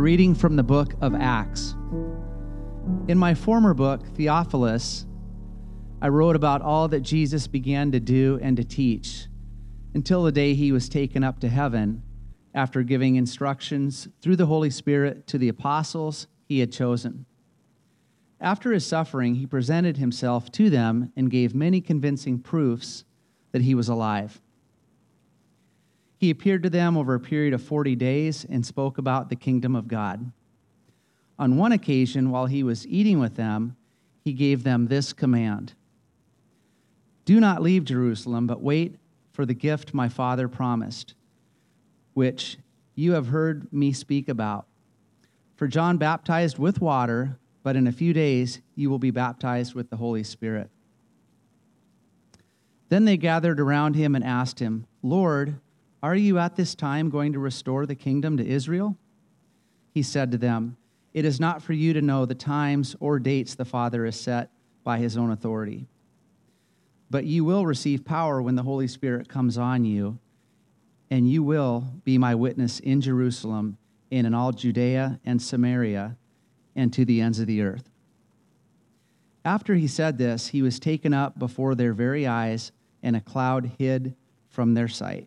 A reading from the book of Acts. In my former book, Theophilus, I wrote about all that Jesus began to do and to teach until the day he was taken up to heaven after giving instructions through the Holy Spirit to the apostles he had chosen. After his suffering, he presented himself to them and gave many convincing proofs that he was alive. He appeared to them over a period of 40 days and spoke about the kingdom of God. On one occasion, while he was eating with them, he gave them this command: "Do not leave Jerusalem, but wait for the gift my Father promised, which you have heard me speak about. For John baptized with water, but in a few days you will be baptized with the Holy Spirit." Then they gathered around him and asked him, "Lord, are you at this time going to restore the kingdom to Israel?" He said to them, "It is not for you to know the times or dates the Father has set by his own authority. But you will receive power when the Holy Spirit comes on you, and you will be my witness in Jerusalem and in all Judea and Samaria and to the ends of the earth." After he said this, he was taken up before their very eyes, and a cloud hid from their sight.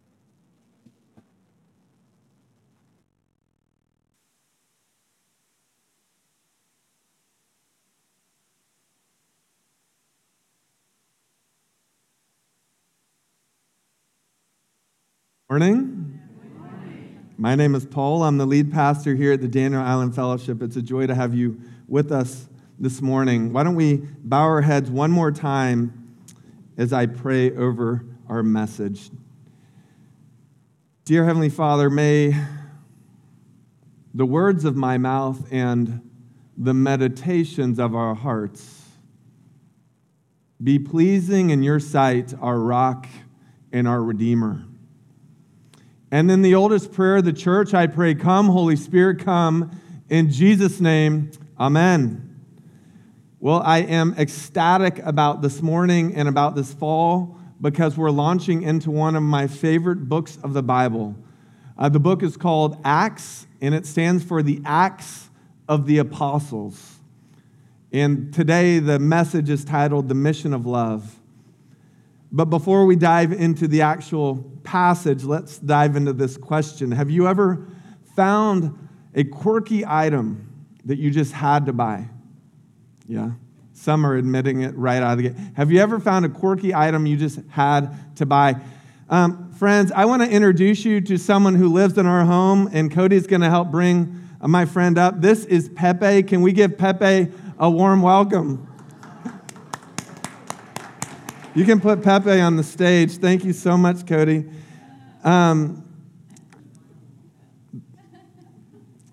Morning. My name is Paul. I'm the lead pastor here at the Daniel Island Fellowship. It's a joy to have you with us this morning. Why don't we bow our heads one more time as I pray over our message. Dear Heavenly Father, may the words of my mouth and the meditations of our hearts be pleasing in your sight, our rock and our Redeemer. And in the oldest prayer of the church, I pray, "Come, Holy Spirit, come. In Jesus' name, amen." Well, I am ecstatic about this morning and about this fall because we're launching into one of my favorite books of the Bible. The book is called Acts, and it stands for the Acts of the Apostles. And today, the message is titled The Mission of Love. But before we dive into the actual passage, let's dive into this question. Have you ever found a quirky item that you just had to buy? Yeah, some are admitting it right out of the gate. Have you ever found a quirky item you just had to buy? Friends, I want to introduce you to someone who lives in our home, and Cody's going to help bring my friend up. This is Pepe. Can we give Pepe a warm welcome? You can put Pepe on the stage. Thank you so much, Cody.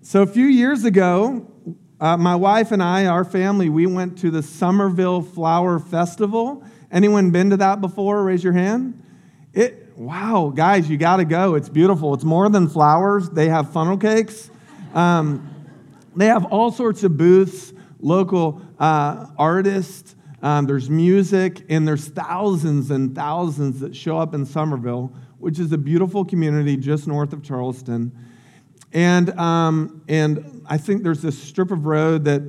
So a few years ago, my wife and I, our family, we went to the Somerville Flower Festival. Anyone been to that before? Raise your hand. Wow, guys, you got to go. It's beautiful. It's more than flowers. They have funnel cakes. They have all sorts of booths, local artists. There's music, and there's thousands and thousands that show up in Somerville, which is a beautiful community just north of Charleston. And I think there's this strip of road that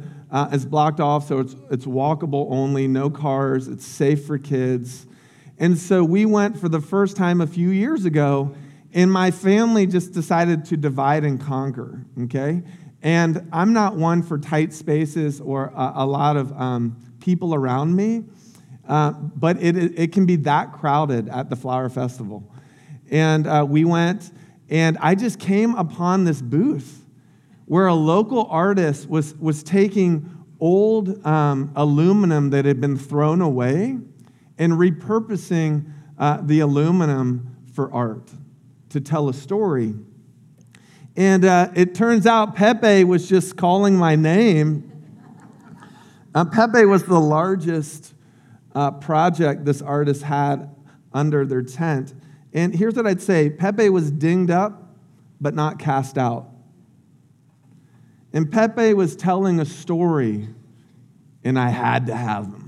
is blocked off, so it's walkable only, no cars, it's safe for kids. And so we went for the first time a few years ago, and my family just decided to divide and conquer, okay? And I'm not one for tight spaces or a lot of people around me, but it can be that crowded at the Flower Festival. And we went, and I just came upon this booth where a local artist was taking old aluminum that had been thrown away and repurposing the aluminum for art to tell a story. And it turns out Pepe was just calling my name. Pepe was the largest project this artist had under their tent. And here's what I'd say. Pepe was dinged up, but not cast out. And Pepe was telling a story, and I had to have him.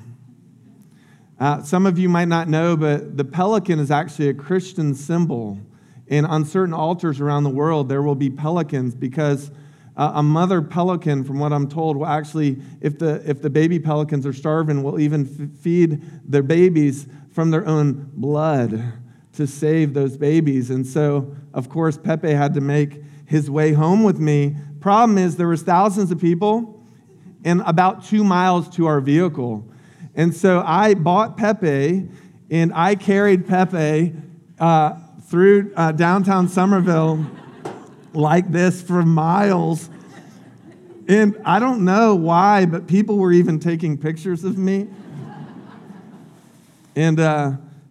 Some of you might not know, but the pelican is actually a Christian symbol. And on certain altars around the world, there will be pelicans because a mother pelican, from what I'm told, will actually, if the baby pelicans are starving, will even feed their babies from their own blood to save those babies. And so, of course, Pepe had to make his way home with me. Problem is, there was thousands of people and about 2 miles to our vehicle. And so I bought Pepe, and I carried Pepe through downtown Somerville like this for miles. And I don't know why, but people were even taking pictures of me. And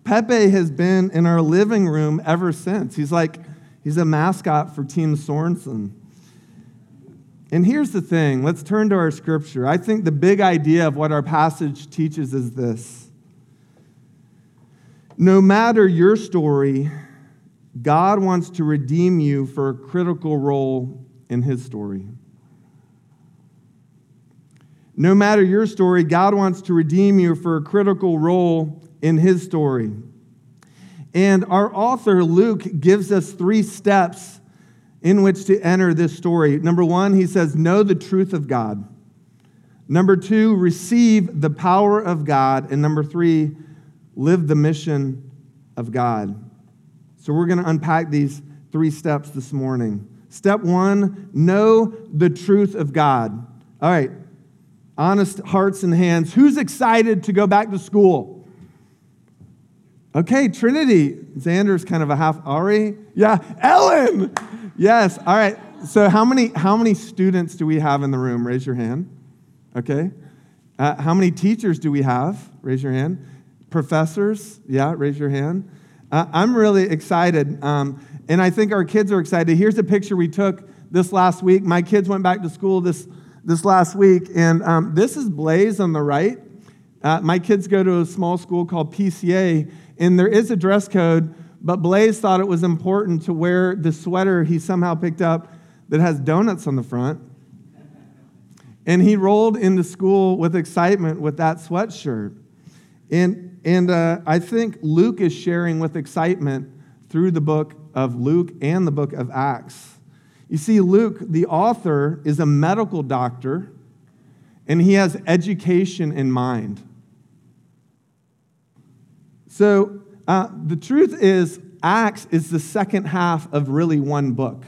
Pepe has been in our living room ever since. He's a mascot for Team Sorensen. And here's the thing. Let's turn to our scripture. I think the big idea of what our passage teaches is this. No matter your story, God wants to redeem you for a critical role in his story. No matter your story, God wants to redeem you for a critical role in his story. And our author, Luke, gives us 3 steps in which to enter this story. Number 1, he says, know the truth of God. Number 2, receive the power of God. And number 3, live the mission of God. So we're going to unpack these 3 steps this morning. Step 1, know the truth of God. All right, honest hearts and hands. Who's excited to go back to school? Okay, Trinity. Xander's kind of a half Ari. Yeah, Ellen. Yes, all right. So how many students do we have in the room? Raise your hand. Okay. How many teachers do we have? Raise your hand. Professors? Yeah, raise your hand. I'm really excited, and I think our kids are excited. Here's a picture we took this last week. My kids went back to school this last week, and this is Blaze on the right. My kids go to a small school called PCA, and there is a dress code. But Blaze thought it was important to wear the sweater he somehow picked up that has donuts on the front. And he rolled into school with excitement with that sweatshirt. And I think Luke is sharing with excitement through the book of Luke and the book of Acts. You see, Luke, the author, is a medical doctor, and he has education in mind. So the truth is, Acts is the second half of really one book.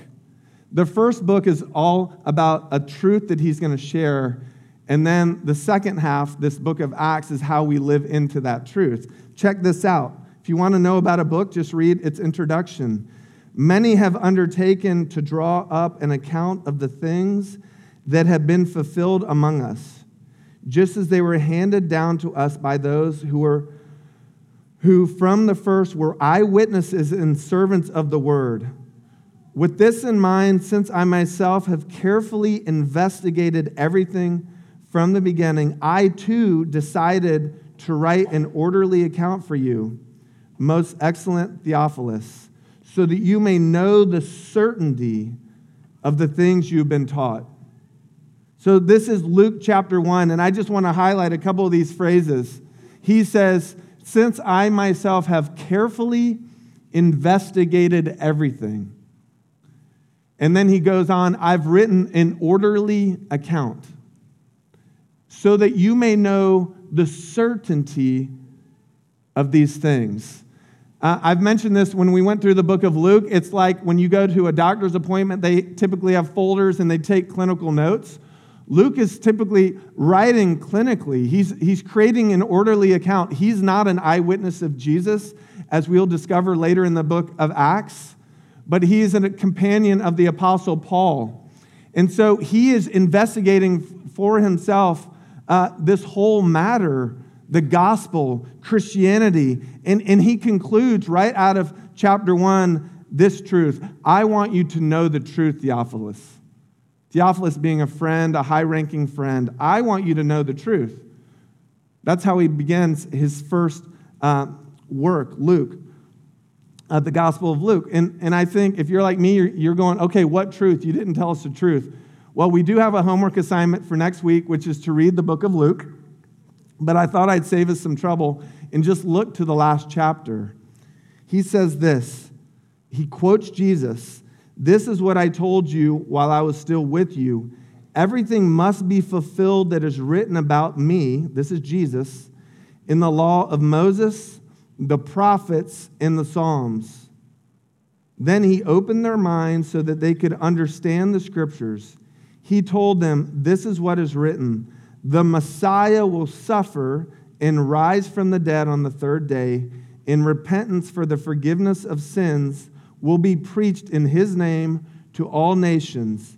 The first book is all about a truth that he's going to share, and then the second half, this book of Acts, is how we live into that truth. Check this out. If you want to know about a book, just read its introduction. Many have undertaken to draw up an account of the things that have been fulfilled among us, just as they were handed down to us by those who from the first were eyewitnesses and servants of the word. With this in mind, since I myself have carefully investigated everything from the beginning, I too decided to write an orderly account for you, most excellent Theophilus, so that you may know the certainty of the things you've been taught. So this is Luke chapter 1, and I just want to highlight a couple of these phrases. He says, since I myself have carefully investigated everything. And then he goes on, I've written an orderly account so that you may know the certainty of these things. I've mentioned this when we went through the book of Luke. It's like when you go to a doctor's appointment, they typically have folders and they take clinical notes. Luke is typically writing clinically. He's creating an orderly account. He's not an eyewitness of Jesus, as we'll discover later in the book of Acts, but he is a companion of the Apostle Paul. And so he is investigating for himself this whole matter, the gospel, Christianity, and he concludes right out of chapter 1 this truth. I want you to know the truth, Theophilus. Theophilus being a friend, a high-ranking friend, I want you to know the truth. That's how he begins his first work, Luke, the Gospel of Luke. And I think if you're like me, you're going, okay, what truth? You didn't tell us the truth. Well, we do have a homework assignment for next week, which is to read the book of Luke. But I thought I'd save us some trouble and just look to the last chapter. He says this. He quotes Jesus. This is what I told you while I was still with you. Everything must be fulfilled that is written about me, this is Jesus, in the law of Moses, the prophets, and the Psalms. Then he opened their minds so that they could understand the scriptures. He told them, this is what is written. The Messiah will suffer and rise from the dead on the third day, and repentance for the forgiveness of sins will be preached in his name to all nations,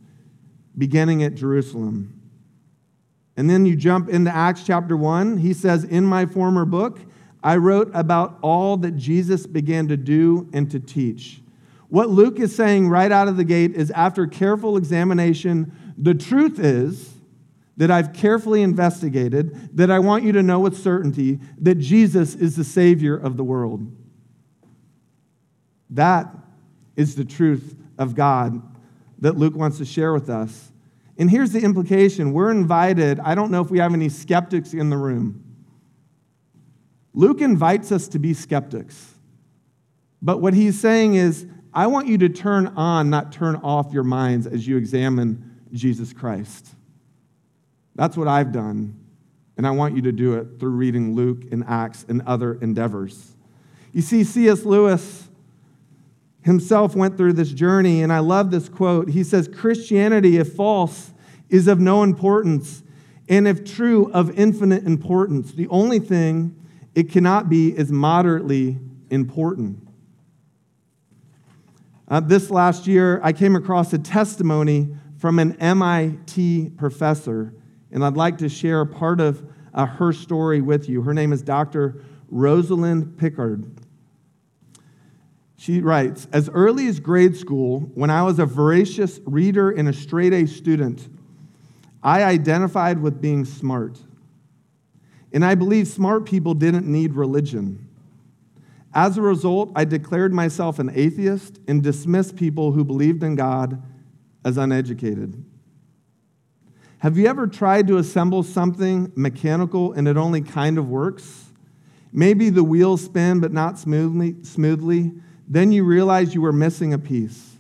beginning at Jerusalem. And then you jump into Acts chapter 1. He says, in my former book, I wrote about all that Jesus began to do and to teach. What Luke is saying right out of the gate is, after careful examination, the truth is that I've carefully investigated, that I want you to know with certainty that Jesus is the Savior of the world. That is the truth of God that Luke wants to share with us. And here's the implication. We're invited. I don't know if we have any skeptics in the room. Luke invites us to be skeptics. But what he's saying is, I want you to turn on, not turn off your minds as you examine Jesus Christ. That's what I've done, and I want you to do it through reading Luke and Acts and other endeavors. You see, C.S. Lewis himself went through this journey, and I love this quote. He says, Christianity, if false, is of no importance, and if true, of infinite importance. The only thing it cannot be is moderately important. This last year, I came across a testimony from an MIT professor, and I'd like to share part of her story with you. Her name is Dr. Rosalind Pickard. She writes, as early as grade school, when I was a voracious reader and a straight-A student, I identified with being smart. And I believed smart people didn't need religion. As a result, I declared myself an atheist and dismissed people who believed in God as uneducated. Have you ever tried to assemble something mechanical and it only kind of works? Maybe the wheels spin, but not smoothly. Then you realize you were missing a piece.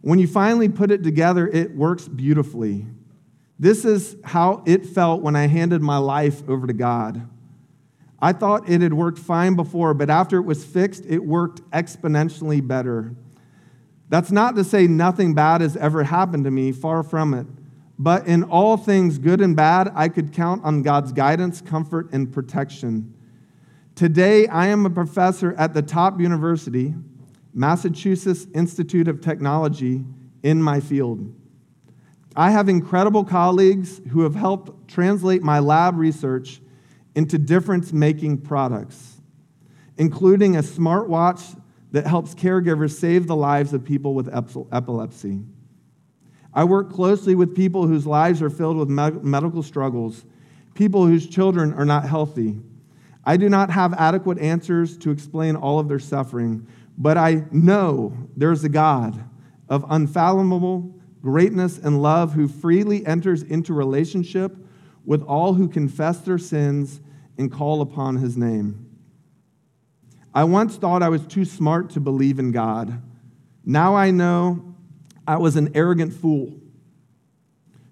When you finally put it together, it works beautifully. This is how it felt when I handed my life over to God. I thought it had worked fine before, but after it was fixed, it worked exponentially better. That's not to say nothing bad has ever happened to me, far from it. But in all things, good and bad, I could count on God's guidance, comfort, and protection. Today, I am a professor at the top university, Massachusetts Institute of Technology, in my field. I have incredible colleagues who have helped translate my lab research into difference-making products, including a smartwatch that helps caregivers save the lives of people with epilepsy. I work closely with people whose lives are filled with medical struggles, people whose children are not healthy. I do not have adequate answers to explain all of their suffering, but I know there's a God of unfathomable greatness and love who freely enters into relationship with all who confess their sins and call upon his name. I once thought I was too smart to believe in God. Now I know I was an arrogant fool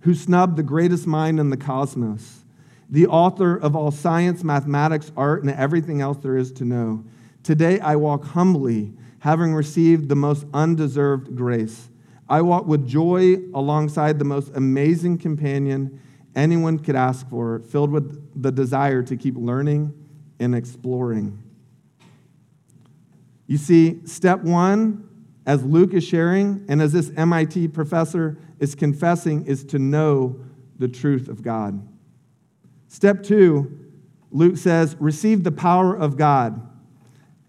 who snubbed the greatest mind in the cosmos, the author of all science, mathematics, art, and everything else there is to know. Today I walk humbly, having received the most undeserved grace. I walk with joy alongside the most amazing companion anyone could ask for, filled with the desire to keep learning and exploring. You see, step one, as Luke is sharing, and as this MIT professor is confessing, is to know the truth of God. Step two, Luke says, receive the power of God.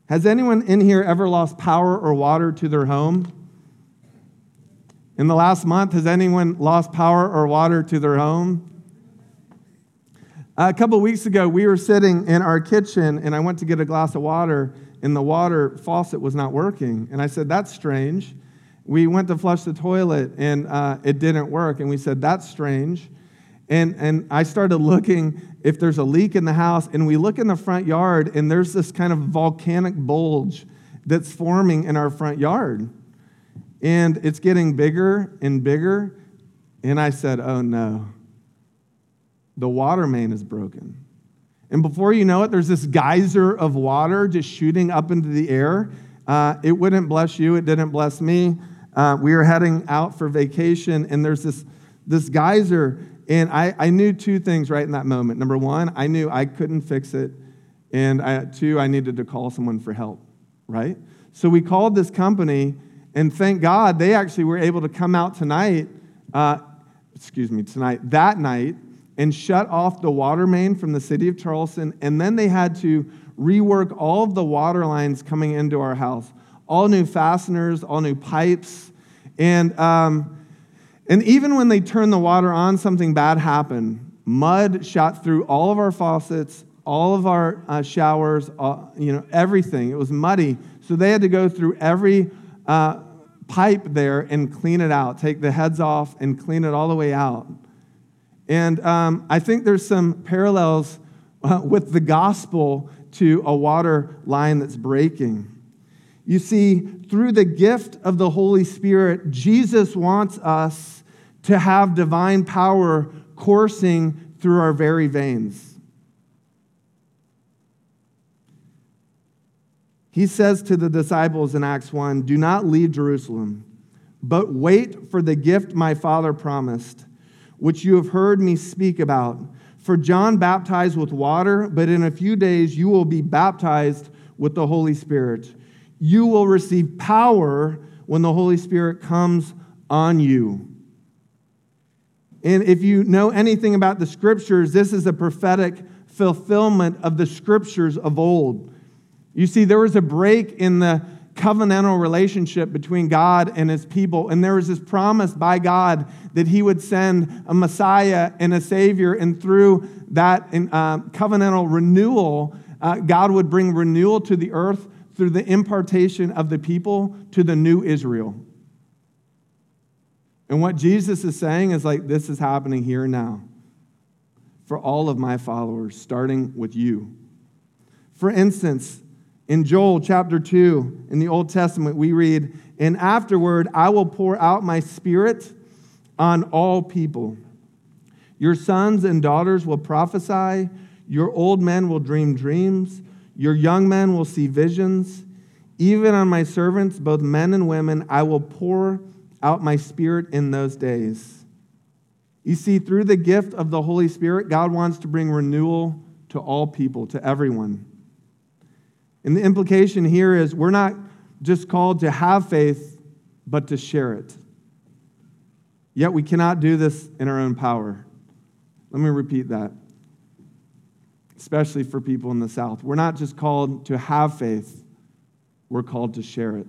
Has anyone in here ever lost power or water to their home? In the last month, has anyone lost power or water to their home? A couple of weeks ago, we were sitting in our kitchen, and I went to get a glass of water, and the water faucet was not working. And I said, that's strange. We went to flush the toilet, and it didn't work. And we said, that's strange. And I started looking if there's a leak in the house, and we look in the front yard, and there's this kind of volcanic bulge that's forming in our front yard. And it's getting bigger and bigger. And I said, oh no, the water main is broken. And before you know it, there's this geyser of water just shooting up into the air. It wouldn't bless you. It didn't bless me. We were heading out for vacation, and there's this geyser. And I knew two things right in that moment. Number one, I knew I couldn't fix it. And two, I needed to call someone for help, right? So we called this company, and thank God they actually were able to come out that night, and shut off the water main from the city of Charleston. And then they had to rework all of the water lines coming into our house, all new fasteners, all new pipes. And even when they turned the water on, something bad happened. Mud shot through all of our faucets, all of our showers, all, everything. It was muddy. So they had to go through every pipe there and clean it out, take the heads off and clean it all the way out. And I think there's some parallels with the gospel to a water line that's breaking. You see, through the gift of the Holy Spirit, Jesus wants us to have divine power coursing through our very veins. He says to the disciples in Acts 1, "Do not leave Jerusalem, but wait for the gift my Father promised, which you have heard me speak about. For John baptized with water, but in a few days you will be baptized with the Holy Spirit. You will receive power when the Holy Spirit comes on you." And if you know anything about the Scriptures, this is a prophetic fulfillment of the Scriptures of old. You see, there was a break in the covenantal relationship between God and his people, and there was this promise by God that he would send a Messiah and a Savior, and through that covenantal renewal, God would bring renewal to the earth through the impartation of the people to the new Israel. And what Jesus is saying is like, this is happening here now for all of my followers, starting with you. For instance, in Joel chapter 2, in the Old Testament, we read, "And afterward I will pour out my spirit on all people. Your sons and daughters will prophesy, your old men will dream dreams, your young men will see visions. Even on my servants, both men and women, I will pour out my spirit in those days." You see, through the gift of the Holy Spirit, God wants to bring renewal to all people, to everyone. And the implication here is we're not just called to have faith, but to share it. Yet we cannot do this in our own power. Let me repeat that, especially for people in the South. We're not just called to have faith, we're called to share it.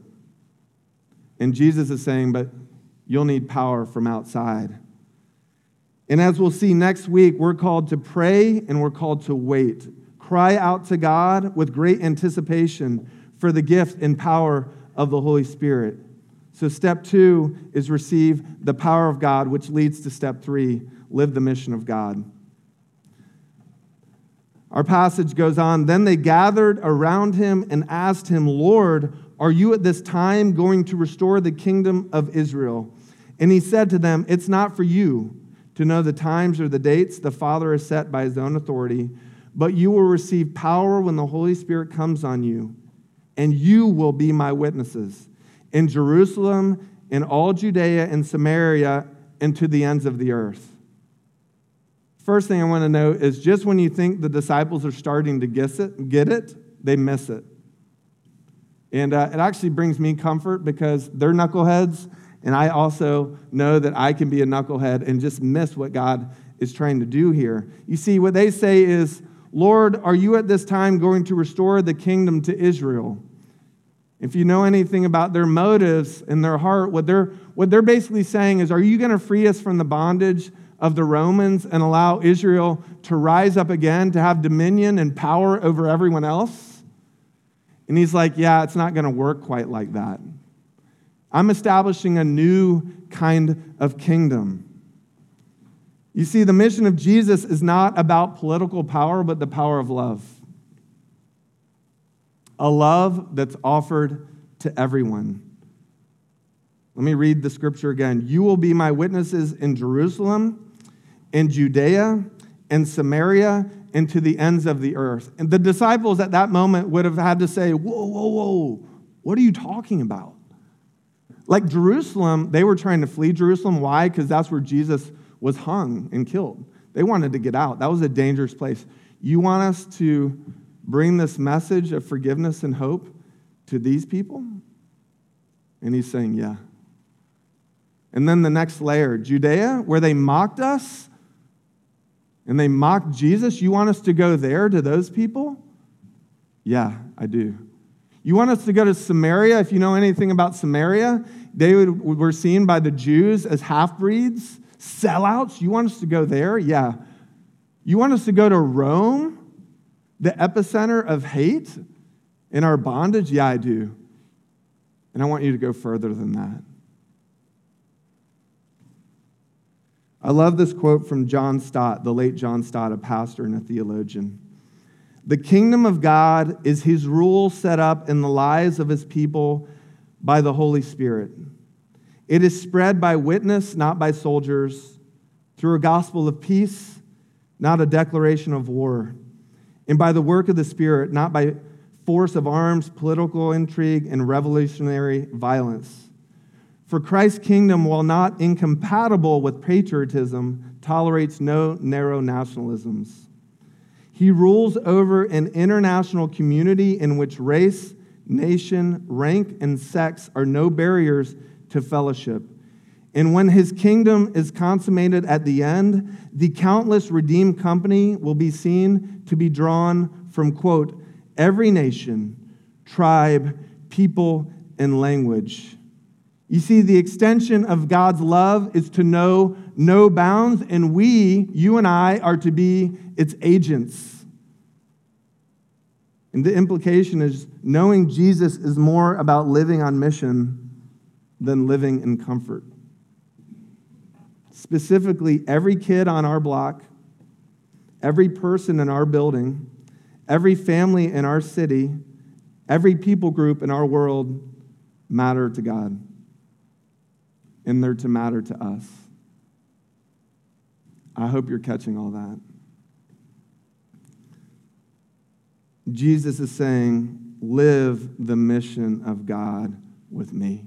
And Jesus is saying, but you'll need power from outside. And as we'll see next week, we're called to pray and we're called to wait. Cry out to God with great anticipation for the gift and power of the Holy Spirit. So step 2 is receive the power of God, which leads to step 3, live the mission of God. Our passage goes on, "Then they gathered around him and asked him, 'Lord, are you at this time going to restore the kingdom of Israel?' And he said to them, 'It's not for you to know the times or the dates the Father has set by his own authority, but you will receive power when the Holy Spirit comes on you, and you will be my witnesses in Jerusalem, in all Judea and Samaria, and to the ends of the earth.'" First thing I want to note is just when you think the disciples are starting to get it, they miss it. And it actually brings me comfort because they're knuckleheads, and I also know that I can be a knucklehead and just miss what God is trying to do here. You see, what they say is, "Lord, are you at this time going to restore the kingdom to Israel?" If you know anything about their motives in their heart, what they're basically saying is, are you going to free us from the bondage of the Romans and allow Israel to rise up again, to have dominion and power over everyone else? And he's like, yeah, it's not going to work quite like that. I'm establishing a new kind of kingdom. You see, the mission of Jesus is not about political power, but the power of love. A love that's offered to everyone. Let me read the scripture again. You will be my witnesses in Jerusalem, in Judea, in Samaria, and to the ends of the earth. And the disciples at that moment would have had to say, whoa, whoa, whoa, what are you talking about? Like Jerusalem, they were trying to flee Jerusalem. Why? Because that's where Jesus was hung and killed. They wanted to get out. That was a dangerous place. You want us to bring this message of forgiveness and hope to these people? And he's saying, yeah. And then the next layer, Judea, where they mocked us and they mocked Jesus. You want us to go there to those people? Yeah, I do. You want us to go to Samaria? If you know anything about Samaria, they were seen by the Jews as half-breeds, sellouts. You want us to go there? Yeah. You want us to go to Rome, the epicenter of hate in our bondage? Yeah, I do. And I want you to go further than that. I love this quote from John Stott, the late John Stott, a pastor and a theologian. The kingdom of God is his rule set up in the lives of his people by the Holy Spirit. It is spread by witness, not by soldiers, through a gospel of peace, not a declaration of war, and by the work of the Spirit, not by force of arms, political intrigue, and revolutionary violence. For Christ's kingdom, while not incompatible with patriotism, tolerates no narrow nationalisms. He rules over an international community in which race, nation, rank, and sex are no barriers to fellowship. And when his kingdom is consummated at the end, the countless redeemed company will be seen to be drawn from, quote, every nation, tribe, people, and language. You see, the extension of God's love is to know no bounds, and we, you and I, are to be its agents. And the implication is knowing Jesus is more about living on mission than living in comfort. Specifically, every kid on our block, every person in our building, every family in our city, every people group in our world matter to God. And they're to matter to us. I hope you're catching all that. Jesus is saying, live the mission of God with me.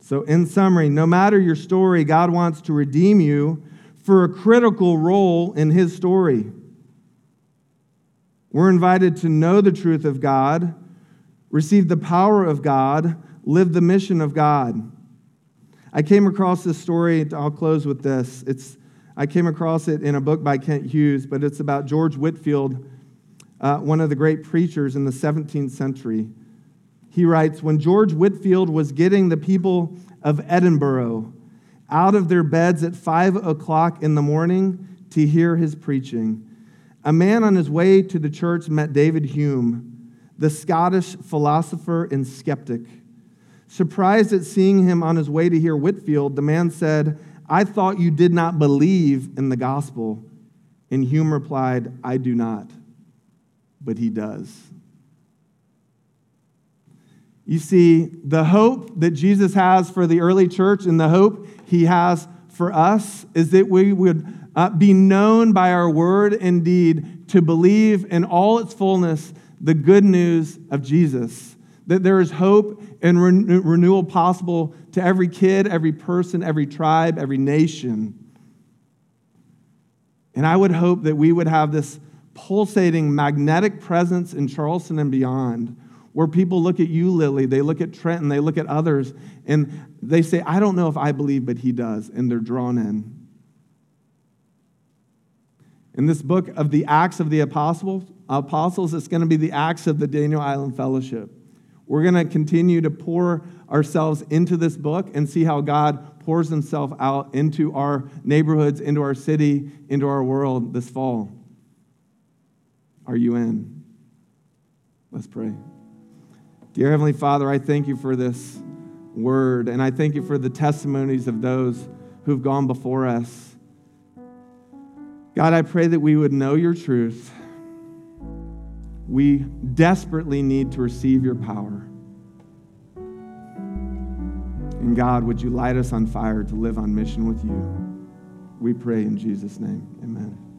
So in summary, no matter your story, God wants to redeem you for a critical role in his story. We're invited to know the truth of God, receive the power of God, live the mission of God. I came across this story, I'll close with this. I came across it in a book by Kent Hughes, but it's about George Whitefield, one of the great preachers in the 17th century. He writes, when George Whitefield was getting the people of Edinburgh out of their beds at 5 o'clock in the morning to hear his preaching, a man on his way to the church met David Hume, the Scottish philosopher and skeptic. Surprised at seeing him on his way to hear Whitefield, the man said, I thought you did not believe in the gospel. And Hume replied, I do not, but he does. You see, the hope that Jesus has for the early church and the hope he has for us is that we would be known by our word and deed to believe in all its fullness the good news of Jesus. That there is hope and renewal possible to every kid, every person, every tribe, every nation. And I would hope that we would have this pulsating, magnetic presence in Charleston and beyond, where people look at you, Lily, they look at Trenton, they look at others, and they say, I don't know if I believe, but he does, and they're drawn in. In this book of the Acts of the Apostles, it's going to be the Acts of the Daniel Island Fellowship. We're going to continue to pour ourselves into this book and see how God pours himself out into our neighborhoods, into our city, into our world this fall. Are you in? Let's pray. Dear Heavenly Father, I thank you for this word, and I thank you for the testimonies of those who've gone before us. God, I pray that we would know your truth. We desperately need to receive your power. And God, would you light us on fire to live on mission with you? We pray in Jesus' name. Amen.